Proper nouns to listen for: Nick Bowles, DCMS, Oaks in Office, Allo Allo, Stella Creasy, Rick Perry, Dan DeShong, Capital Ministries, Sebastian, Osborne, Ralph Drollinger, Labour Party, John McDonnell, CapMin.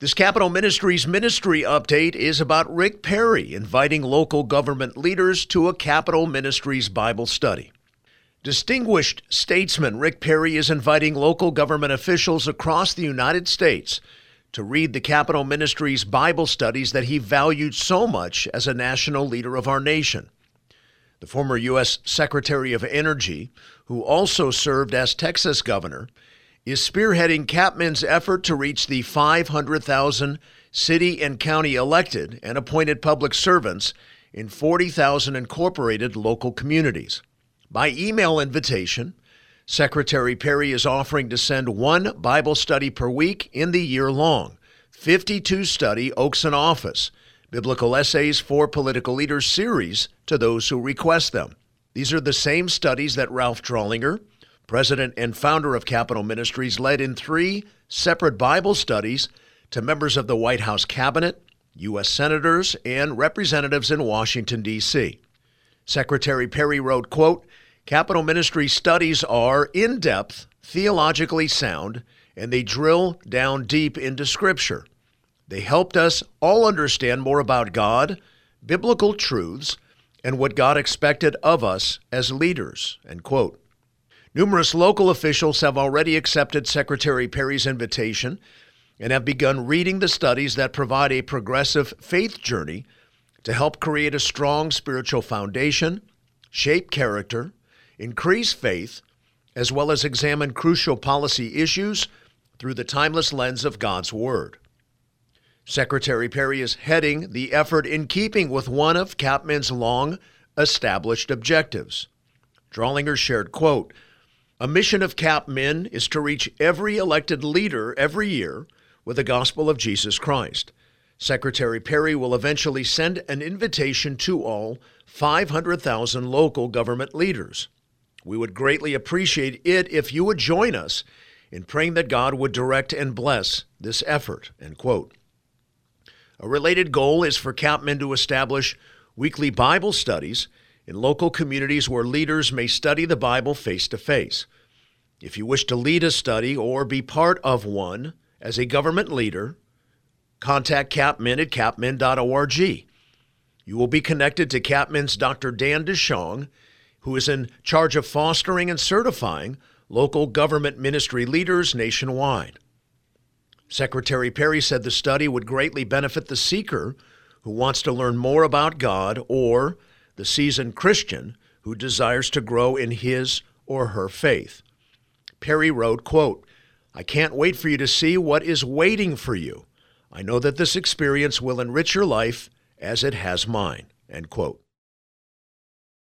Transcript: This Capital Ministries ministry update is about Rick Perry inviting local government leaders to a Capital Ministries Bible study. Distinguished statesman Rick Perry is inviting local government officials across the United States to read the Capital Ministries Bible studies that he valued so much as a national leader of our nation. The former U.S. Secretary of Energy, who also served as Texas governor, is spearheading CapMin's effort to reach the 500,000 city and county elected and appointed public servants in 40,000 incorporated local communities. By email invitation, Secretary Perry is offering to send one Bible study per week in the year-long, 52-study Oaks in Office, Biblical Essays for Political Leaders series to those who request them. These are the same studies that Ralph Drollinger, president and founder of Capital Ministries, led in three separate Bible studies to members of the White House cabinet, U.S. senators, and representatives in Washington, D.C. Secretary Perry wrote, quote, "Capital Ministry studies are in-depth, theologically sound, and they drill down deep into Scripture. They helped us all understand more about God, biblical truths, and what God expected of us as leaders," end quote. Numerous local officials have already accepted Secretary Perry's invitation and have begun reading the studies that provide a progressive faith journey to help create a strong spiritual foundation, shape character, increase faith, as well as examine crucial policy issues through the timeless lens of God's Word. Secretary Perry is heading the effort in keeping with one of CapMin's long-established objectives. Drollinger shared, quote, "A mission of CapMin is to reach every elected leader every year with the gospel of Jesus Christ. Secretary Perry will eventually send an invitation to all 500,000 local government leaders. We would greatly appreciate it if you would join us in praying that God would direct and bless this effort," end quote. A related goal is for CapMin to establish weekly Bible studies in local communities where leaders may study the Bible face-to-face. If you wish to lead a study or be part of one as a government leader, contact CapMin at capmin.org. You will be connected to CapMin's Dr. Dan DeShong, who is in charge of fostering and certifying local government ministry leaders nationwide. Secretary Perry said the study would greatly benefit the seeker who wants to learn more about God or the seasoned Christian who desires to grow in his or her faith. Perry wrote, quote, "I can't wait for you to see what is waiting for you. I know that this experience will enrich your life as it has mine," end quote.